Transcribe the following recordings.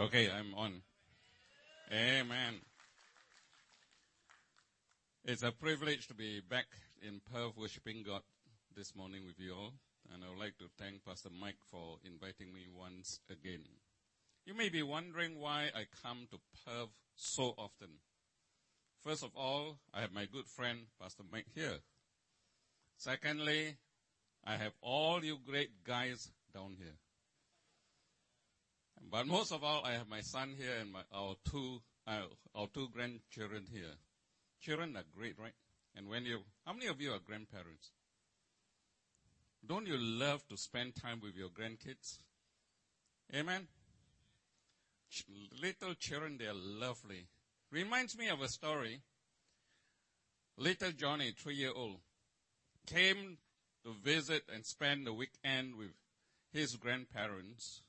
Okay, I'm on. Amen. It's a privilege to be back in Perth worshiping God this morning with you all. And I would like to thank Pastor Mike for inviting me once again. You may be wondering why I come to Perth so often. First of all, I have my good friend, Pastor Mike, here. Secondly, I have all you great guys down here. But most of all, I have my son here and our two grandchildren here. Children are great, right? And how many of you are grandparents? Don't you love to spend time with your grandkids? Amen? Little children, they are lovely. Reminds me of a story. Little Johnny, 3-year-old, came to visit and spend the weekend with his grandparents.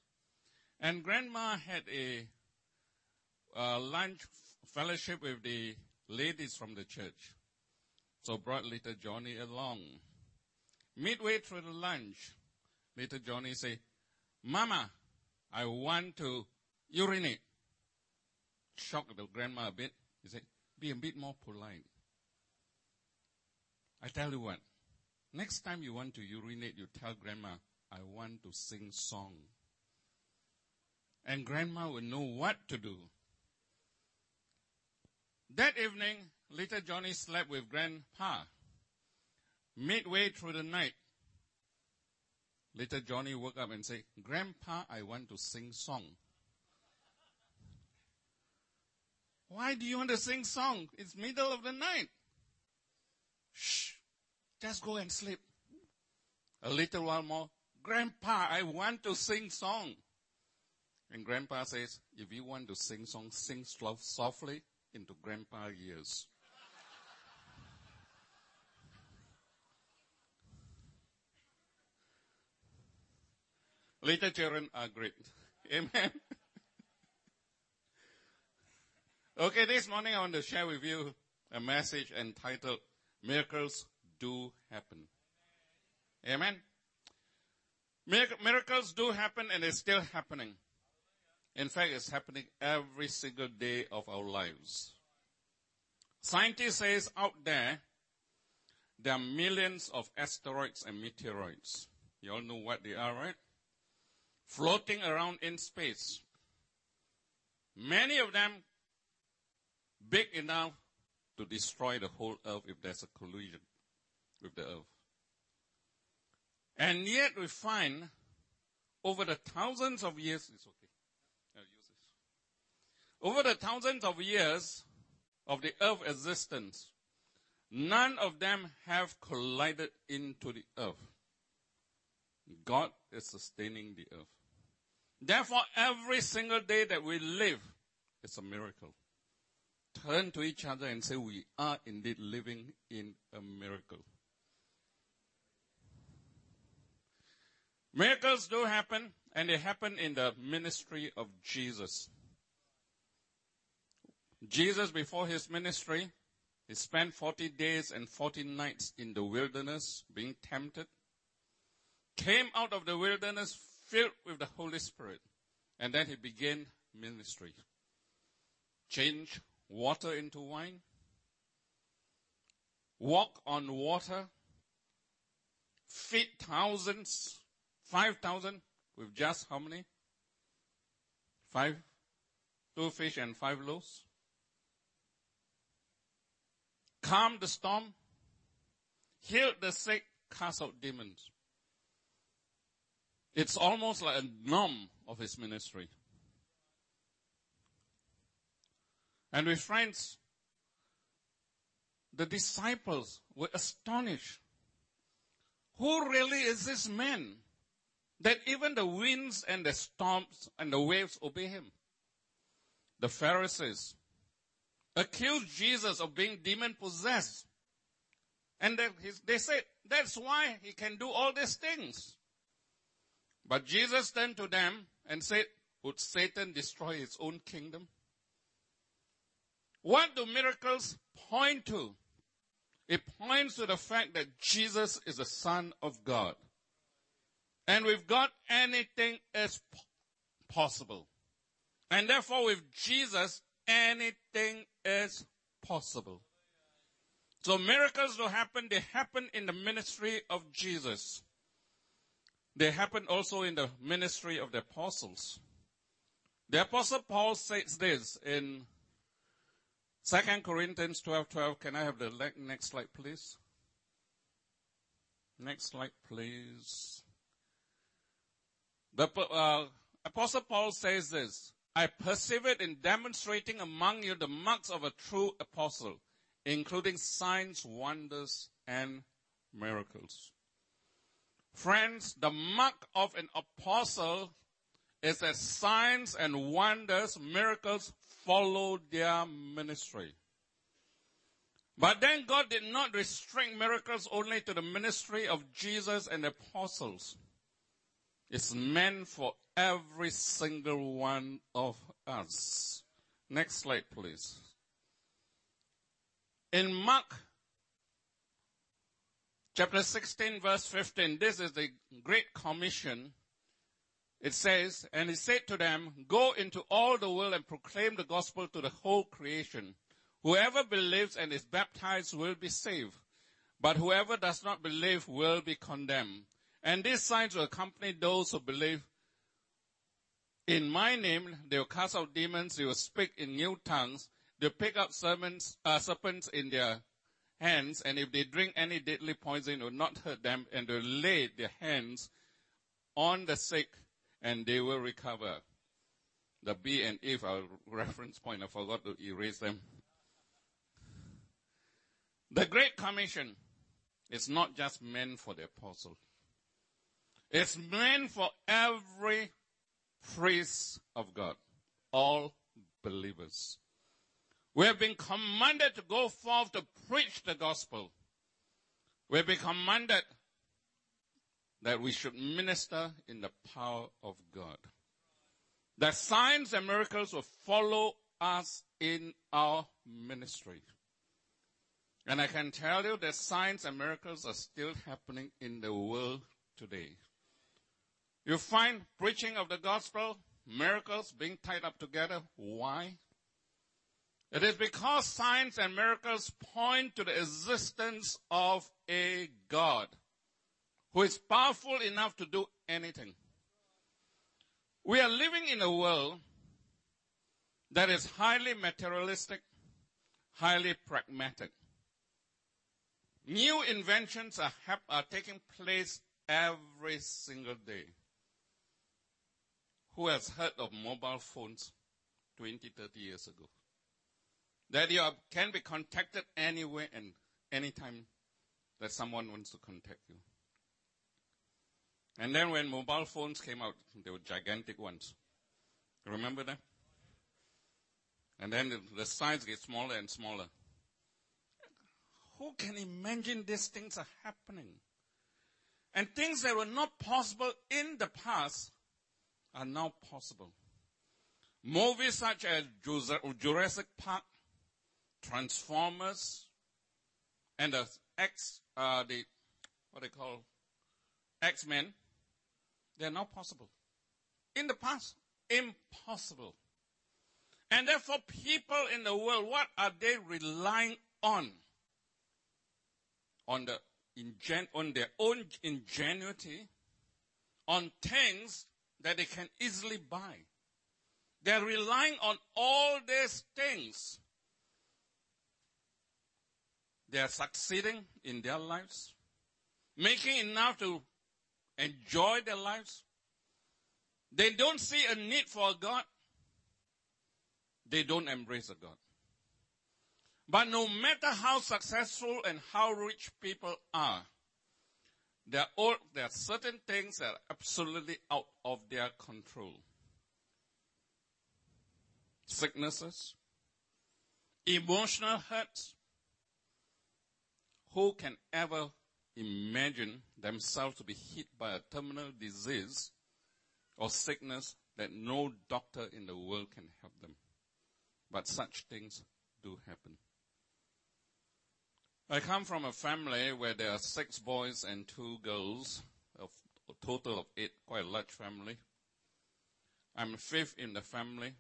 And Grandma had a lunch fellowship with the ladies from the church. So brought little Johnny along. Midway through the lunch, little Johnny said, "Mama, I want to urinate." Shocked the grandma a bit. He said, "Be a bit more polite. I tell you what, next time you want to urinate, you tell Grandma, I want to sing song. And Grandma will know what to do." That evening, little Johnny slept with Grandpa. Midway through the night, little Johnny woke up and said, "Grandpa, I want to sing song." "Why do you want to sing song? It's middle of the night." "Shh, just go and sleep." A little while more, "Grandpa, I want to sing song." And Grandpa says, "If you want to sing song, sing softly into Grandpa's ears." Little children are great. Amen. Okay, this morning I want to share with you a message entitled, "Miracles Do Happen." Amen. Miracles do happen, and it's still happening. In fact, it's happening every single day of our lives. Scientists say out there are millions of asteroids and meteoroids. You all know what they are, right? Floating around in space. Many of them big enough to destroy the whole earth if there's a collision with the earth. And yet we find over the thousands of years of the earth's existence, none of them have collided into the earth. God is sustaining the earth. Therefore, every single day that we live is a miracle. Turn to each other and say, we are indeed living in a miracle. Miracles do happen, and they happen in the ministry of Jesus. Jesus, before his ministry, he spent 40 days and 40 nights in the wilderness being tempted, came out of the wilderness filled with the Holy Spirit, and then he began ministry. Changed water into wine, walk on water, feed 5,000 with just how many? 2 fish and 5 loaves. Calm the storm, heal the sick, cast out demons. It's almost like a norm of his ministry. And with friends, the disciples were astonished. Who really is this man that even the winds and the storms and the waves obey him? The Pharisees accused Jesus of being demon-possessed. And they said, that's why he can do all these things. But Jesus turned to them and said, would Satan destroy his own kingdom? What do miracles point to? It points to the fact that Jesus is the Son of God. And with God, anything is possible. And therefore, with Jesus, anything is possible. So miracles do happen. They happen in the ministry of Jesus. They happen also in the ministry of the apostles. The apostle Paul says this in 2 Corinthians 12:12. Can I have the next slide, please? Next slide, please. The apostle Paul says this: I persevered in demonstrating among you the marks of a true apostle, including signs, wonders, and miracles. Friends, the mark of an apostle is that signs and wonders, miracles follow their ministry. But then God did not restrict miracles only to the ministry of Jesus and the apostles. It's meant for every single one of us. Next slide, please. In Mark chapter 16, verse 15, this is the Great Commission. It says, and he said to them, go into all the world and proclaim the gospel to the whole creation. Whoever believes and is baptized will be saved, but whoever does not believe will be condemned. And these signs will accompany those who believe. In my name, they will cast out demons, they will speak in new tongues, they will pick up serpents in their hands, and if they drink any deadly poison, it will not hurt them, and they will lay their hands on the sick, and they will recover. The B and F are reference point. I forgot to erase them. The Great Commission is not just meant for the apostle. It's meant for every priest of God, all believers. We have been commanded to go forth to preach the gospel. We have been commanded that we should minister in the power of God. The signs and miracles will follow us in our ministry. And I can tell you that signs and miracles are still happening in the world today. You find preaching of the gospel, miracles being tied up together. Why? It is because signs and miracles point to the existence of a God who is powerful enough to do anything. We are living in a world that is highly materialistic, highly pragmatic. New inventions are taking place every single day. Who has heard of mobile phones 20, 30 years ago? That you can be contacted anywhere and anytime that someone wants to contact you. And then when mobile phones came out, they were gigantic ones. Remember that? And then the size gets smaller and smaller. Who can imagine these things are happening? And things that were not possible in the past are now possible. Movies such as Jurassic Park, Transformers, and X-Men, they're now possible. In the past, impossible. And therefore, people in the world, what are they relying on? On their own ingenuity, on things that they can easily buy. They're relying on all these things. They are succeeding in their lives, making enough to enjoy their lives. They don't see a need for God. They don't embrace a God. But no matter how successful and how rich people are, there are certain things that are absolutely out of their control. Sicknesses, emotional hurts. Who can ever imagine themselves to be hit by a terminal disease or sickness that no doctor in the world can help them? But such things do happen. I come from a family where there are 6 boys and 2 girls, a total of 8, quite a large family. I'm 5th in the family.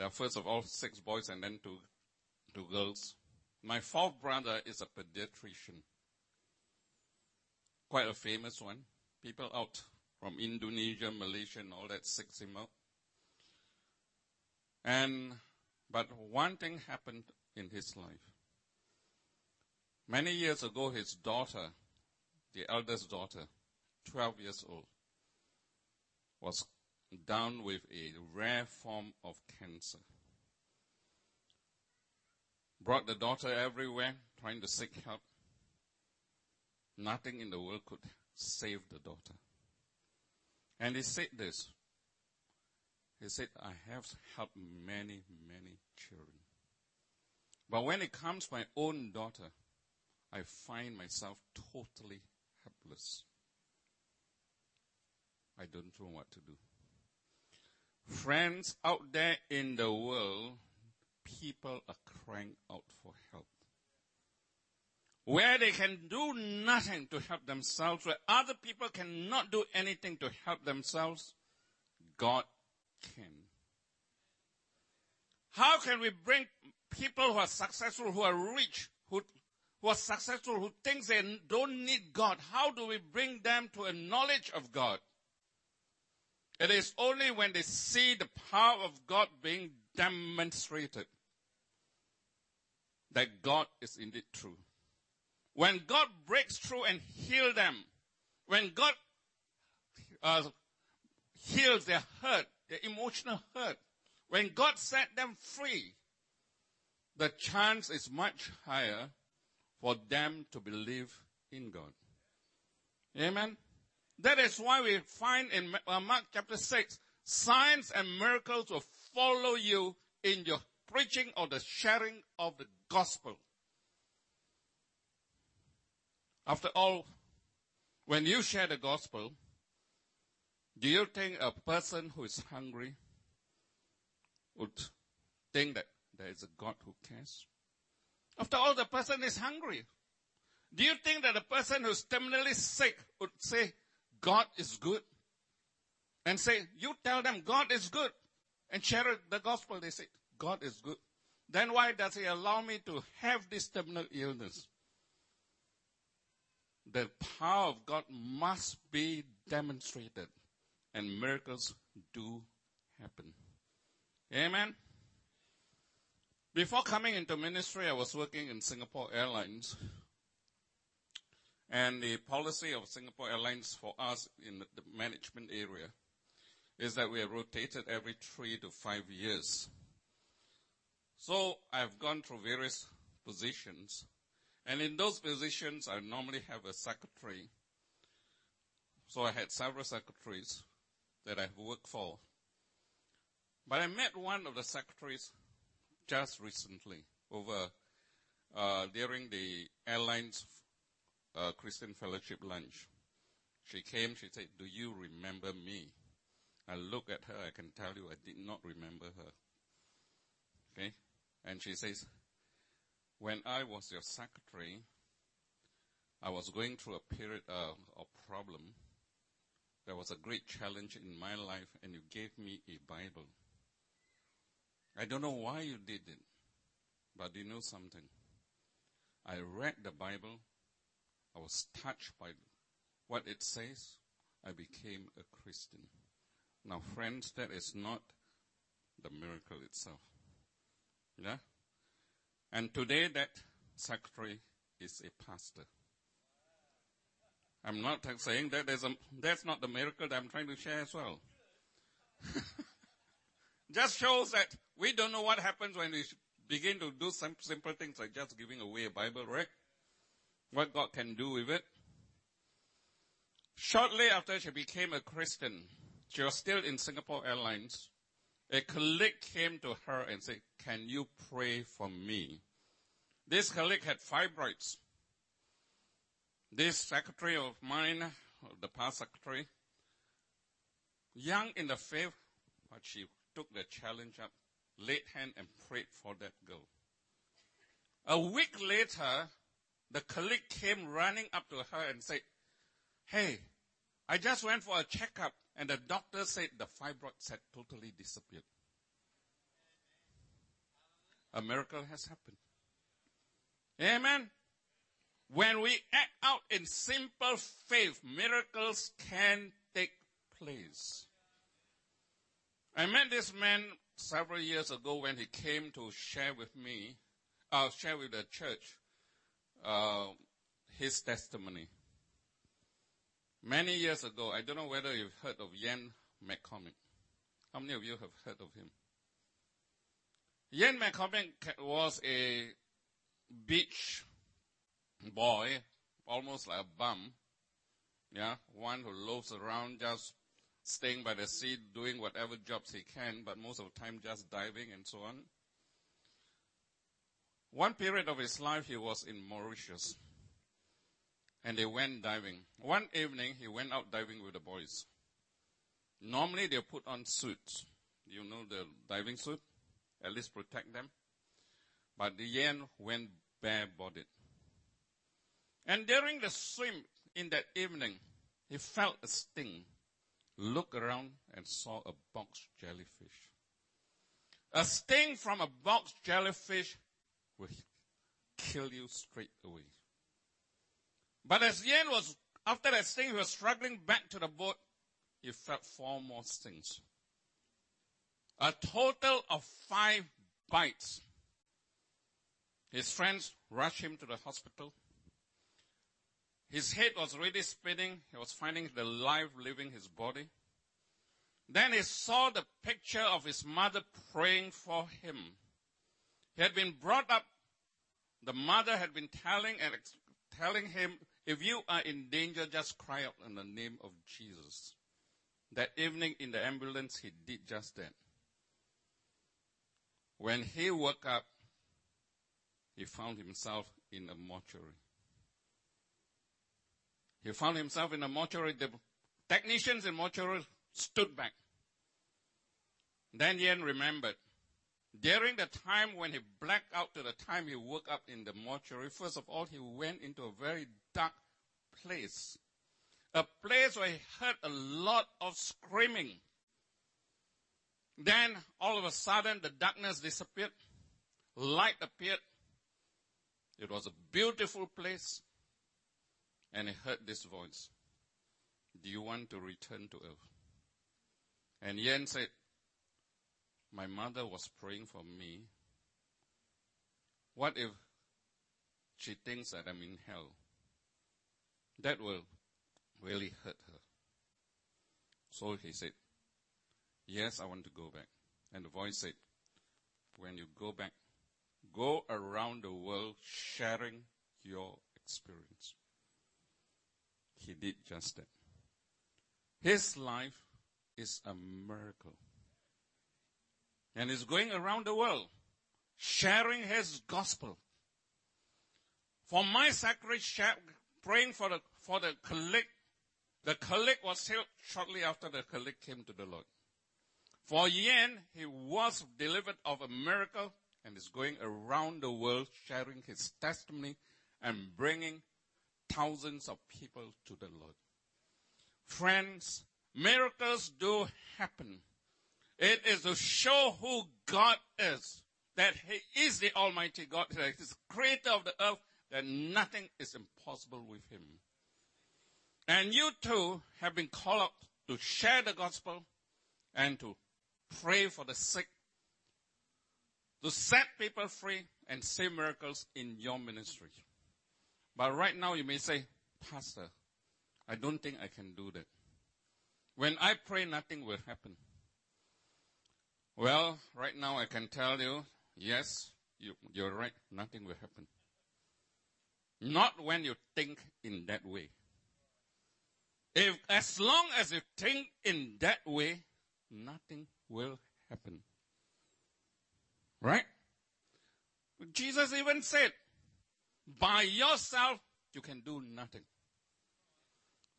The first of all 6 boys and then 2 girls. My 4th brother is a pediatrician. Quite a famous one. People out from Indonesia, Malaysia, and all that seeks him out. But one thing happened in his life. Many years ago, his daughter, the eldest daughter, 12 years old, was down with a rare form of cancer. Brought the daughter everywhere, trying to seek help. Nothing in the world could save the daughter. And he said this. He said, I have helped many, many children. But when it comes to my own daughter, I find myself totally helpless. I don't know what to do. Friends, out there in the world, people are crying out for help. Where they can do nothing to help themselves, where other people cannot do anything to help themselves, God can. How can we bring people who are successful, who are rich, who are successful, who thinks they don't need God? How do we bring them to a knowledge of God? It is only when they see the power of God being demonstrated that God is indeed true. When God breaks through and heals them, when God heals their hurt, their emotional hurt, when God set them free, the chance is much higher for them to believe in God. Amen? That is why we find in Mark chapter 6, signs and miracles will follow you in your preaching or the sharing of the gospel. After all, when you share the gospel, do you think a person who is hungry would think that there is a God who cares? After all, the person is hungry. Do you think that a person who is terminally sick would say, God is good? And say, you tell them God is good. And share the gospel. They say, God is good. Then why does he allow me to have this terminal illness? The power of God must be demonstrated. And miracles do happen. Amen. Before coming into ministry, I was working in Singapore Airlines. And the policy of Singapore Airlines for us in the management area is that we are rotated every 3 to 5 years. So I've gone through various positions. And in those positions, I normally have a secretary. So I had several secretaries that I've worked for. But I met one of the secretaries just recently during the airline's Christian Fellowship lunch. She came, she said, do you remember me? I look at her, I can tell you I did not remember her. Okay? And she says, when I was your secretary, I was going through a period of problem. There was a great challenge in my life and you gave me a Bible. I don't know why you did it, but you know something. I read the Bible. I was touched by what it says. I became a Christian. Now, friends, that is not the miracle itself. Yeah? And today, that secretary is a pastor. I'm not saying that that's not the miracle that I'm trying to share as well. Just shows that we don't know what happens when we begin to do some simple things like just giving away a Bible, right? What God can do with it. Shortly after she became a Christian, she was still in Singapore Airlines. A colleague came to her and said, can you pray for me? This colleague had fibroids. This secretary of mine, the past secretary, young in the faith, but she took the challenge up, laid hand and prayed for that girl. A week later, the colleague came running up to her and said, hey, I just went for a checkup and the doctor said the fibroids had totally disappeared. a miracle has happened. Amen. When we act out in simple faith, miracles can take place. I met this man several years ago when he came to share with the church his testimony. Many years ago, I don't know whether you've heard of Ian McCormack. How many of you have heard of him? Ian McCormack was a beach boy, almost like a bum, yeah, one who loafs around, just staying by the sea, doing whatever jobs he can, but most of the time just diving and so on. One period of his life, he was in Mauritius, and they went diving. One evening, he went out diving with the boys. Normally, they put on suits, you know, the diving suit, at least protect them. But the Ian went bare-bodied. And during the swim in that evening, he felt a sting. Looked around and saw a box jellyfish. A sting from a box jellyfish will kill you straight away. But as Ian was, after that sting, he was struggling back to the boat, he felt 4 more stings. A total of 5 bites. His friends rushed him to the hospital. His head was already spinning. He was finding the life leaving his body. Then he saw the picture of his mother praying for him. He had been brought up. The mother had been telling him, if you are in danger, just cry out in the name of Jesus. That evening in the ambulance, he did just that. When he woke up, he found himself in a mortuary. He found himself in a mortuary. The technicians in mortuary stood back. Then Ian remembered. During the time when he blacked out to the time he woke up in the mortuary, first of all, he went into a very dark place. A place where he heard a lot of screaming. Then, all of a sudden, the darkness disappeared. Light appeared. It was a beautiful place. And he heard this voice, do you want to return to earth? And Ian said, my mother was praying for me. What if she thinks that I'm in hell? That will really hurt her. So he said, yes, I want to go back. And the voice said, when you go back, go around the world sharing your experience. He did just that. His life is a miracle. And he's going around the world, sharing his gospel. For my secretary, praying for the colleague. The colleague was healed shortly after the colleague came to the Lord. For Ian, he was delivered of a miracle and is going around the world, sharing his testimony and bringing thousands of people to the Lord. Friends, miracles do happen. It is to show who God is, that He is the Almighty God, that He is the creator of the earth, that nothing is impossible with Him. And you too have been called up to share the gospel and to pray for the sick, to set people free and see miracles in your ministry. But right now you may say, Pastor, I don't think I can do that. When I pray, nothing will happen. Well, right now I can tell you, yes, you're right, nothing will happen. Not when you think in that way. As long as you think in that way, nothing will happen. Right? Jesus even said, by yourself, you can do nothing.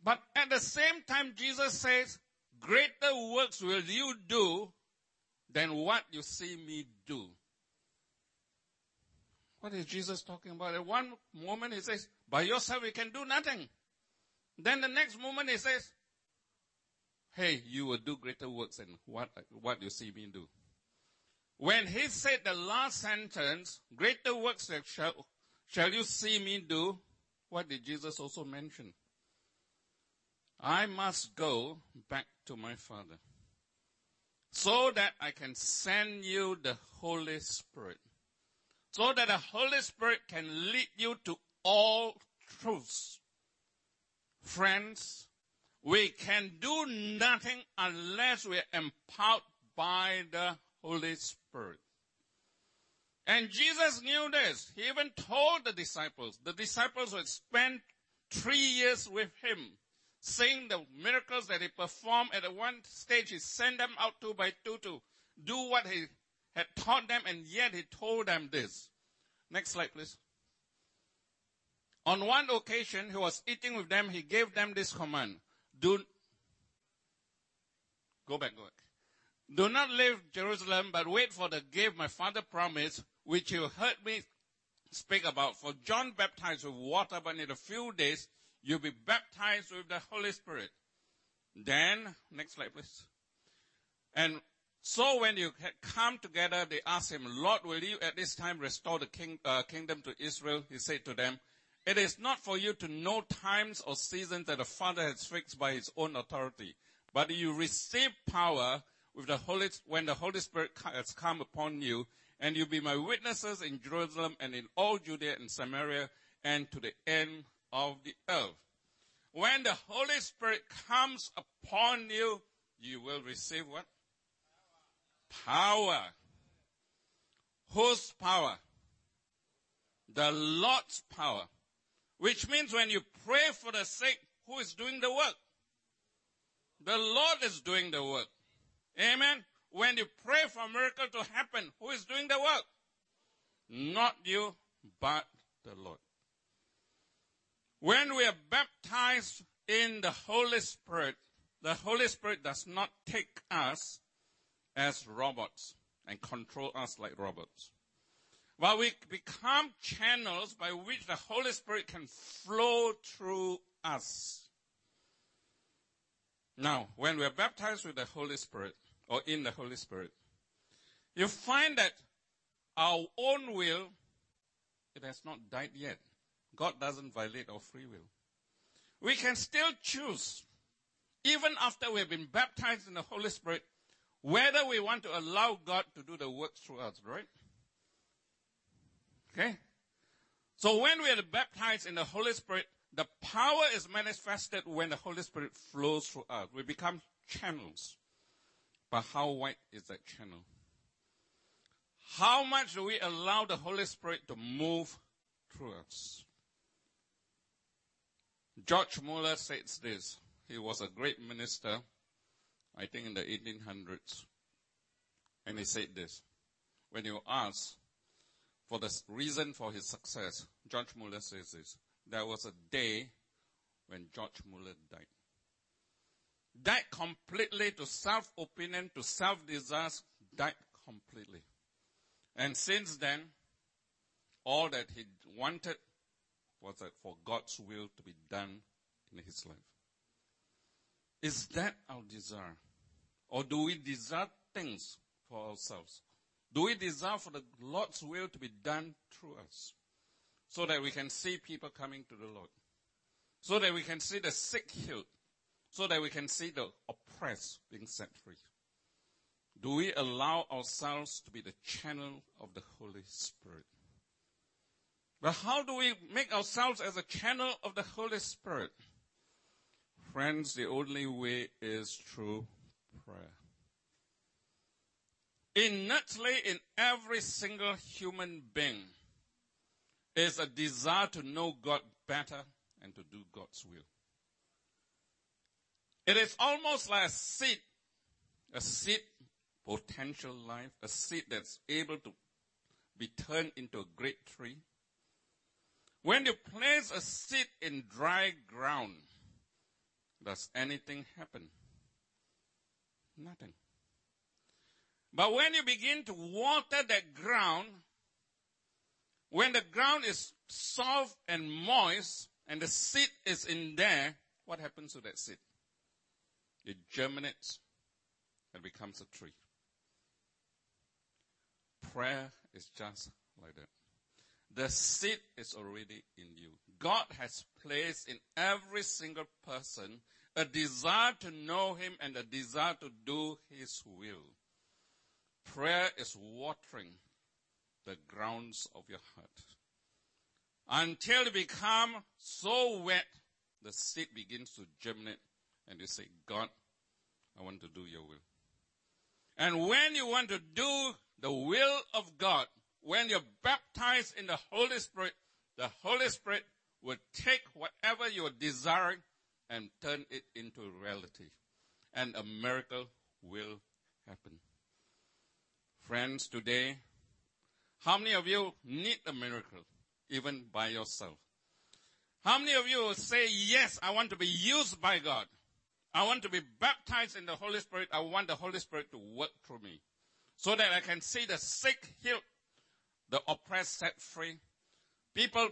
But at the same time, Jesus says, greater works will you do than what you see me do. What is Jesus talking about? At one moment, he says, by yourself, you can do nothing. Then the next moment, he says, hey, you will do greater works than what you see me do. When he said the last sentence, greater works shall you see me do, what did Jesus also mention? I must go back to my Father so that I can send you the Holy Spirit, so that the Holy Spirit can lead you to all truths. Friends, we can do nothing unless we are empowered by the Holy Spirit. And Jesus knew this. He even told the disciples. The disciples would spend 3 years with him, seeing the miracles that he performed. At one stage, he sent them out two by two to do what he had taught them, and yet he told them this. Next slide, please. On one occasion, he was eating with them. He gave them this command. Go back. Do not leave Jerusalem, but wait for the gift my Father promised, which you heard me speak about. For John baptized with water, but in a few days, you'll be baptized with the Holy Spirit. Then, next slide, please. And so when you had come together, they asked him, Lord, will you at this time restore the kingdom to Israel? He said to them, it is not for you to know times or seasons that the Father has fixed by his own authority, but you receive power when the Holy Spirit has come upon you, and you'll be my witnesses in Jerusalem and in all Judea and Samaria and to the end of the earth. When the Holy Spirit comes upon you, you will receive what? Power. Whose power? The Lord's power. Which means when you pray for the sick, who is doing the work? The Lord is doing the work. Amen. When you pray for a miracle to happen, who is doing the work? Not you, but the Lord. When we are baptized in the Holy Spirit does not take us as robots and control us like robots. But we become channels by which the Holy Spirit can flow through us. Now, when we are baptized with the Holy Spirit, or in the Holy Spirit, you find that our own will, it has not died yet. God doesn't violate our free will. We can still choose, even after we have been baptized in the Holy Spirit, whether we want to allow God to do the work through us, right? Okay? So when we are baptized in the Holy Spirit, the power is manifested when the Holy Spirit flows through us. We become channels. But how wide is that channel? How much do we allow the Holy Spirit to move through us? George Muller says this. He was a great minister, I think in the 1800s. And he said this. When you ask for the reason for his success, George Muller says this. There was a day when George Muller died. Died completely to self-opinion, to self-desires, died completely. And since then, all that he wanted was that for God's will to be done in his life. Is that our desire? Or do we desire things for ourselves? Do we desire for the Lord's will to be done through us? So that we can see people coming to the Lord. So that we can see the sick healed. So that we can see the oppressed being set free. Do we allow ourselves to be the channel of the Holy Spirit? But how do we make ourselves as a channel of the Holy Spirit? Friends, the only way is through prayer. Innately in every single human being is a desire to know God better and to do God's will. It is almost like a seed potential life, a seed that's able to be turned into a great tree. When you place a seed in dry ground, does anything happen? Nothing. But when you begin to water that ground, when the ground is soft and moist and the seed is in there, what happens to that seed? It germinates and becomes a tree. Prayer is just like that. The seed is already in you. God has placed in every single person a desire to know Him and a desire to do His will. Prayer is watering the grounds of your heart. Until you become so wet, the seed begins to germinate and you say, God, I want to do your will. And when you want to do the will of God, when you're baptized in the Holy Spirit will take whatever you're desiring and turn it into reality. And a miracle will happen. Friends, today, how many of you need a miracle, even by yourself? How many of you say, yes, I want to be used by God. I want to be baptized in the Holy Spirit. I want the Holy Spirit to work through me so that I can see the sick healed, the oppressed set free, people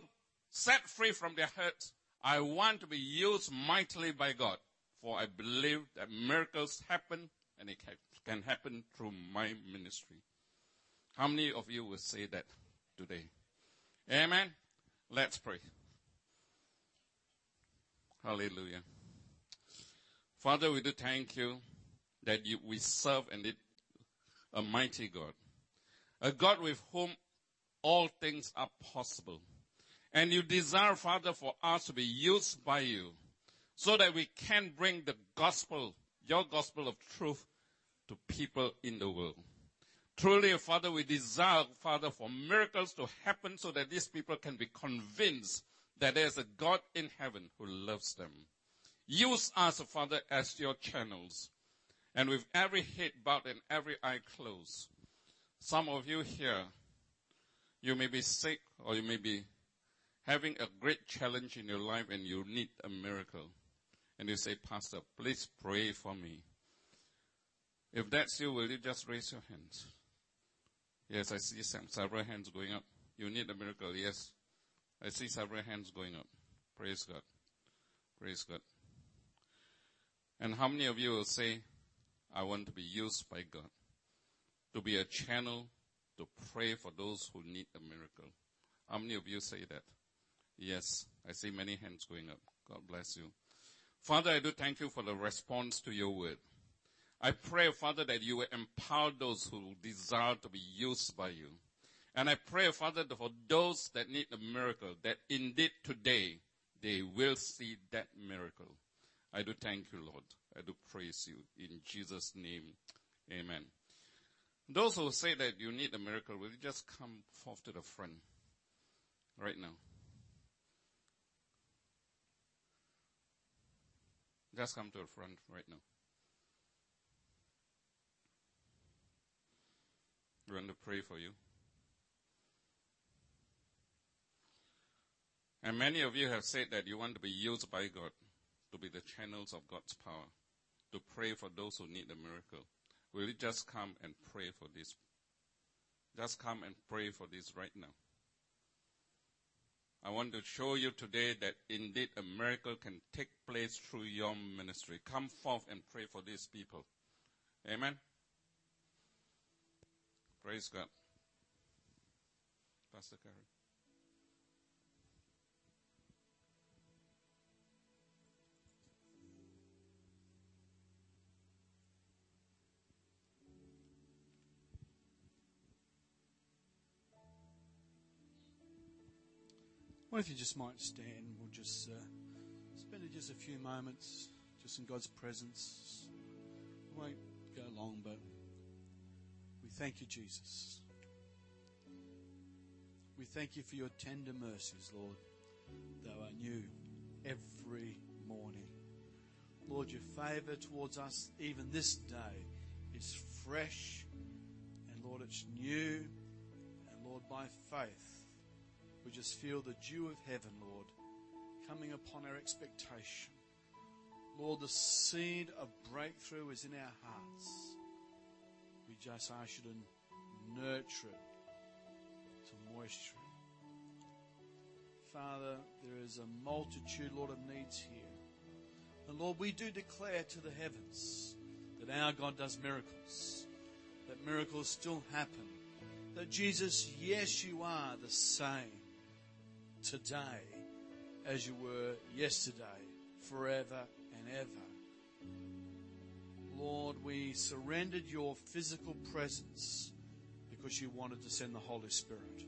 set free from their hurts. I want to be used mightily by God, for I believe that miracles happen and it can happen through my ministry. How many of you will say that today? Amen? Let's pray. Hallelujah. Father, we do thank you that we serve indeed a mighty God, a God with whom all things are possible. And you desire, Father, for us to be used by you so that we can bring the gospel, your gospel of truth, to people in the world. Truly, Father, we desire, Father, for miracles to happen so that these people can be convinced that there is a God in heaven who loves them. Use us, Father, as your channels. And with every head bowed and every eye closed, some of you here, you may be sick or you may be having a great challenge in your life and you need a miracle. And you say, Pastor, please pray for me. If that's you, will you just raise your hands? Yes, I see several hands going up. You need a miracle, yes. I see several hands going up. Praise God. Praise God. And how many of you will say, I want to be used by God, to be a channel to pray for those who need a miracle? How many of you say that? Yes, I see many hands going up. God bless you. Father, I do thank you for the response to your word. I pray, Father, that you will empower those who desire to be used by you. And I pray, Father, that for those that need a miracle, that indeed today they will see that miracle. I do thank you, Lord. I do praise you. In Jesus' name, amen. Those who say that you need a miracle, will you just come forth to the front right now? Just come to the front right now. We're going to pray for you. And many of you have said that you want to be used by God, to be the channels of God's power, to pray for those who need a miracle. Will you just come and pray for this? Just come and pray for this right now. I want to show you today that indeed a miracle can take place through your ministry. Come forth and pray for these people. Amen. Praise God. Pastor Karen. Well, if you just might stand, we'll just spend just a few moments just in God's presence. It won't go long, but we thank you, Jesus. We thank you for your tender mercies, Lord. They are new every morning. Lord, your favour towards us even this day is fresh, and Lord, it's new, and Lord, by faith, we just feel the dew of heaven, Lord, coming upon our expectation. Lord, the seed of breakthrough is in our hearts. We just ask you to nurture it, to moisture it. Father, there is a multitude, Lord, of needs here. And Lord, we do declare to the heavens that our God does miracles, that miracles still happen. that Jesus, yes, you are the same today as you were yesterday, forever and ever. Lord, we surrendered your physical presence because you wanted to send the Holy Spirit.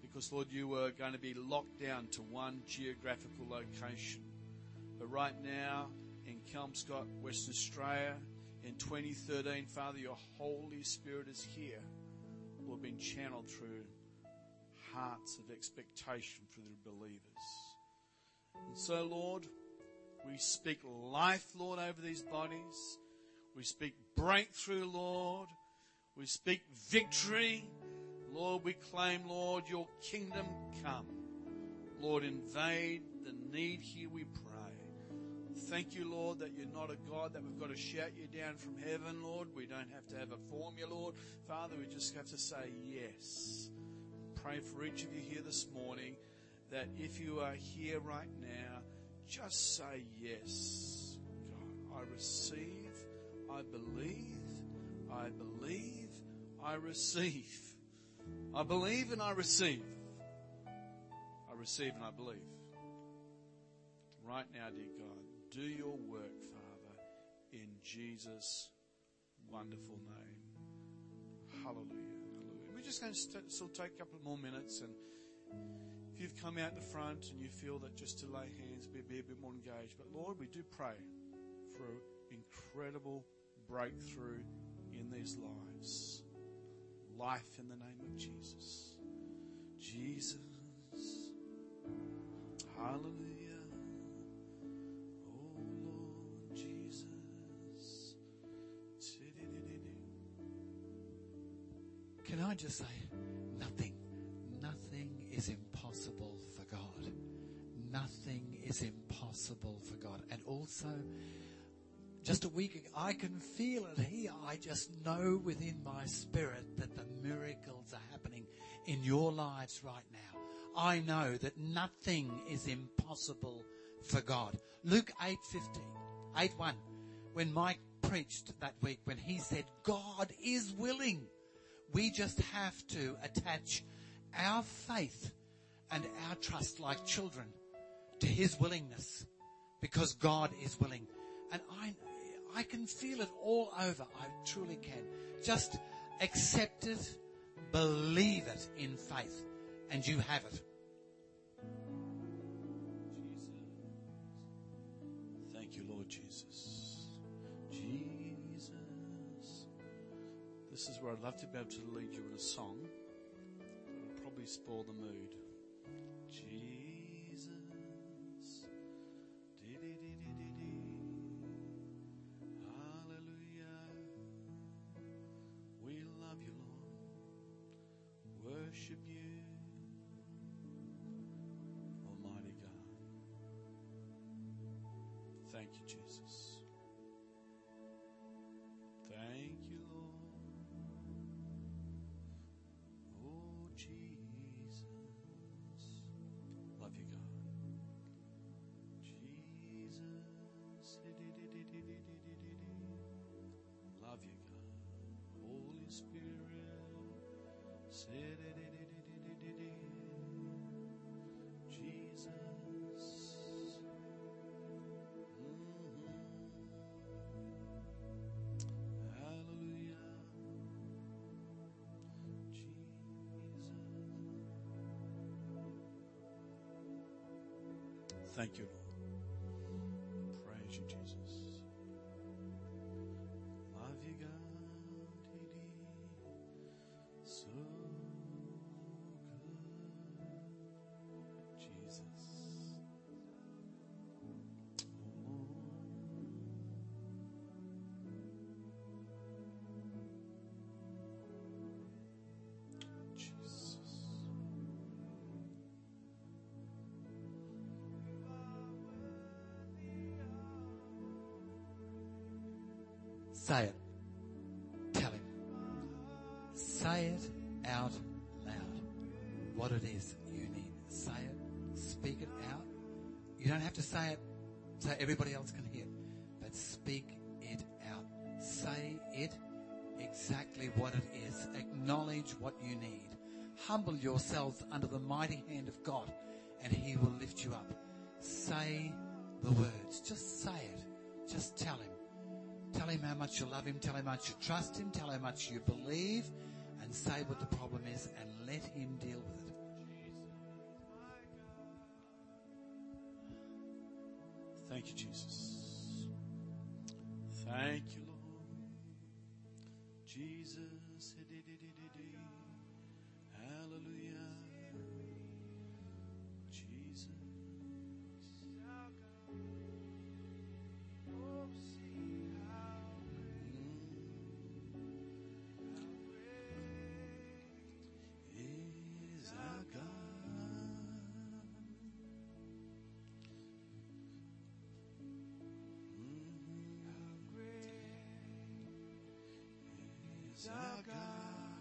Because, Lord, you were going to be locked down to one geographical location. But right now, in Kelmscott, Western Australia, in 2013, Father, your Holy Spirit is here. Lord, being channeled through hearts of expectation for the believers. And so, Lord, we speak life, Lord, over these bodies. We speak breakthrough, Lord. We speak victory. Lord, we claim, Lord, your kingdom come. Lord, invade the need here, we pray. Thank you, Lord, that you're not a God that we've got to shout you down from heaven, Lord. We don't have to have a formula, Lord. Father, we just have to say yes. Pray for each of you here this morning that if you are here right now, just say yes. God, I receive, I believe, I believe, I receive. I believe and I receive. I receive and I believe. Right now, dear God, do your work, Father, in Jesus' wonderful name. Hallelujah. Hallelujah. We're just going to still take a couple more minutes, and if you've come out the front and you feel that just to lay hands, be a bit more engaged. But Lord, we do pray for incredible breakthrough in these lives. Life in the name of Jesus. Jesus. Hallelujah. Can I just say, nothing is impossible for God. Nothing is impossible for God. And also, just a week ago, I can feel it here. I just know within my spirit that the miracles are happening in your lives right now. I know that nothing is impossible for God. Luke 8:1, when Mike preached that week, when he said, God is willing. We just have to attach our faith and our trust like children to his willingness, because God is willing. And I can feel it all over. I truly can. Just accept it, believe it in faith, and you have it. Jesus. Thank you, Lord Jesus. Jesus. This is where I'd love to be able to lead you in a song. It would probably spoil the mood. Jesus. Hallelujah. We love you, Lord. Worship you, Almighty God. Thank you, Jesus. Thank you, Lord. Jesus, love you, God. Jesus, love you, God. Holy Spirit, Jesus, hallelujah. Thank you, Lord. Praise you, Jesus. Love you, God. So good, Jesus. Oh. Jesus. Say it. Tell him. Say it out loud. What it is you need. Say it. Speak it out. You don't have to say it so everybody else can hear it, but speak it out. Say it. exactly what it is. Acknowledge what you need. Humble yourselves under the mighty hand of God, and He will lift you up. Say the words. Just say it. Just tell Him. Tell Him how much you love Him. Tell Him how much you trust Him. Tell Him how much you believe. And say what the problem is and let Him deal with it. Thank you, Jesus. Thank you, Lord. Jesus. Hallelujah. Jesus. Our God,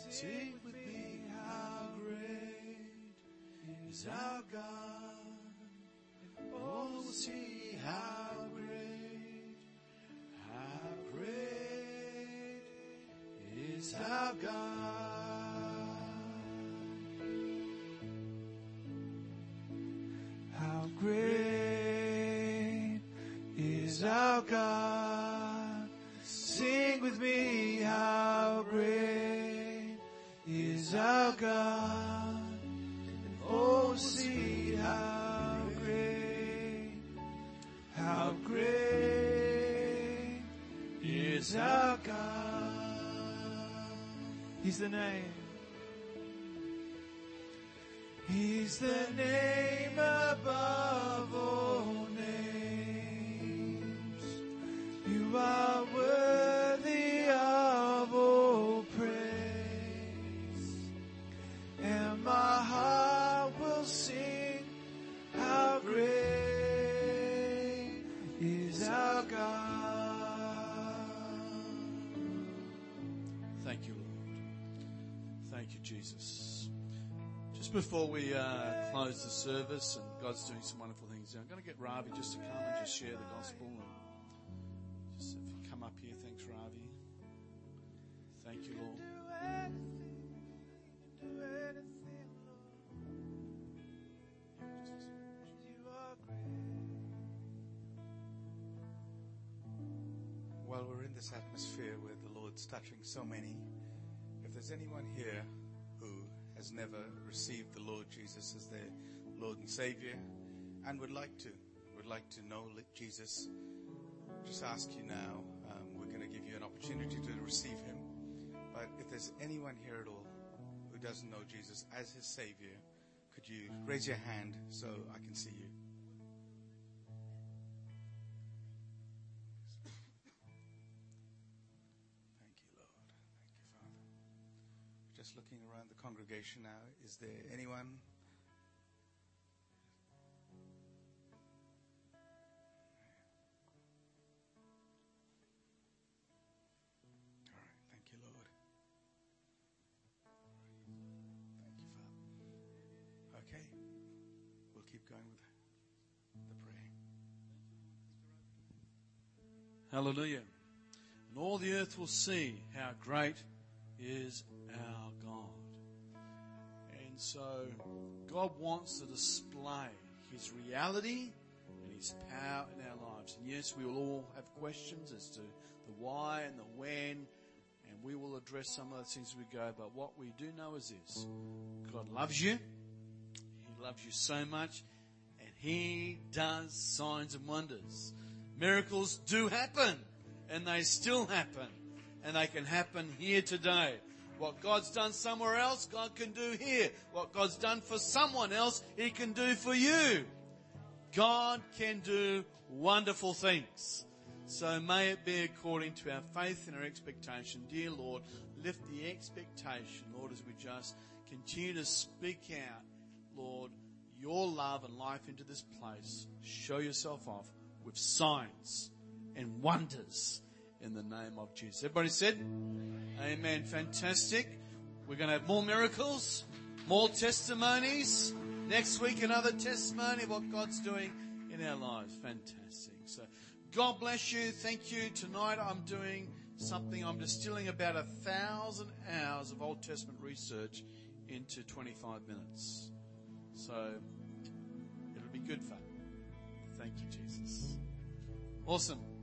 sing with me, how great is our God. Oh, see how great is our God. How great is our God. How great is our God. Oh, see how great is our God. He's the name. He's the name above all names. You are worthy. Jesus. Just before we close the service, and God's doing some wonderful things now, I'm going to get Ravi just to come and just share the gospel. And just if you come up here, thanks, Ravi. Thank you, Lord. While we're in this atmosphere where the Lord's touching so many, if there's anyone here who has never received the Lord Jesus as their Lord and Savior and would like to know Jesus, just ask you now. We're going to give you an opportunity to receive Him. But if there's anyone here at all who doesn't know Jesus as his Savior, could you raise your hand so I can see you? Looking around the congregation now, is there anyone? All right, thank you, Lord. Thank you, Father. Okay, we'll keep going with the praying. Hallelujah. And all the earth will see how great is our God. And so God wants to display His reality and His power in our lives. And yes, we will all have questions as to the why and the when, and we will address some of those things as we go, but what we do know is this: God loves you. He loves you so much, and He does signs and wonders. Miracles do happen, and they still happen. And they can happen here today. What God's done somewhere else, God can do here. What God's done for someone else, He can do for you. God can do wonderful things. So may it be according to our faith and our expectation. Dear Lord, lift the expectation, Lord, as we just continue to speak out, Lord, Your love and life into this place. Show Yourself off with signs and wonders. In the name of Jesus. Everybody said, Amen. Fantastic. We're going to have more miracles, more testimonies. Next week, another testimony of what God's doing in our lives. Fantastic. So, God bless you. Thank you. Tonight, I'm doing something I'm distilling about 1,000 hours of Old Testament research into 25 minutes. So it'll be good fun. Thank you, Jesus. Awesome.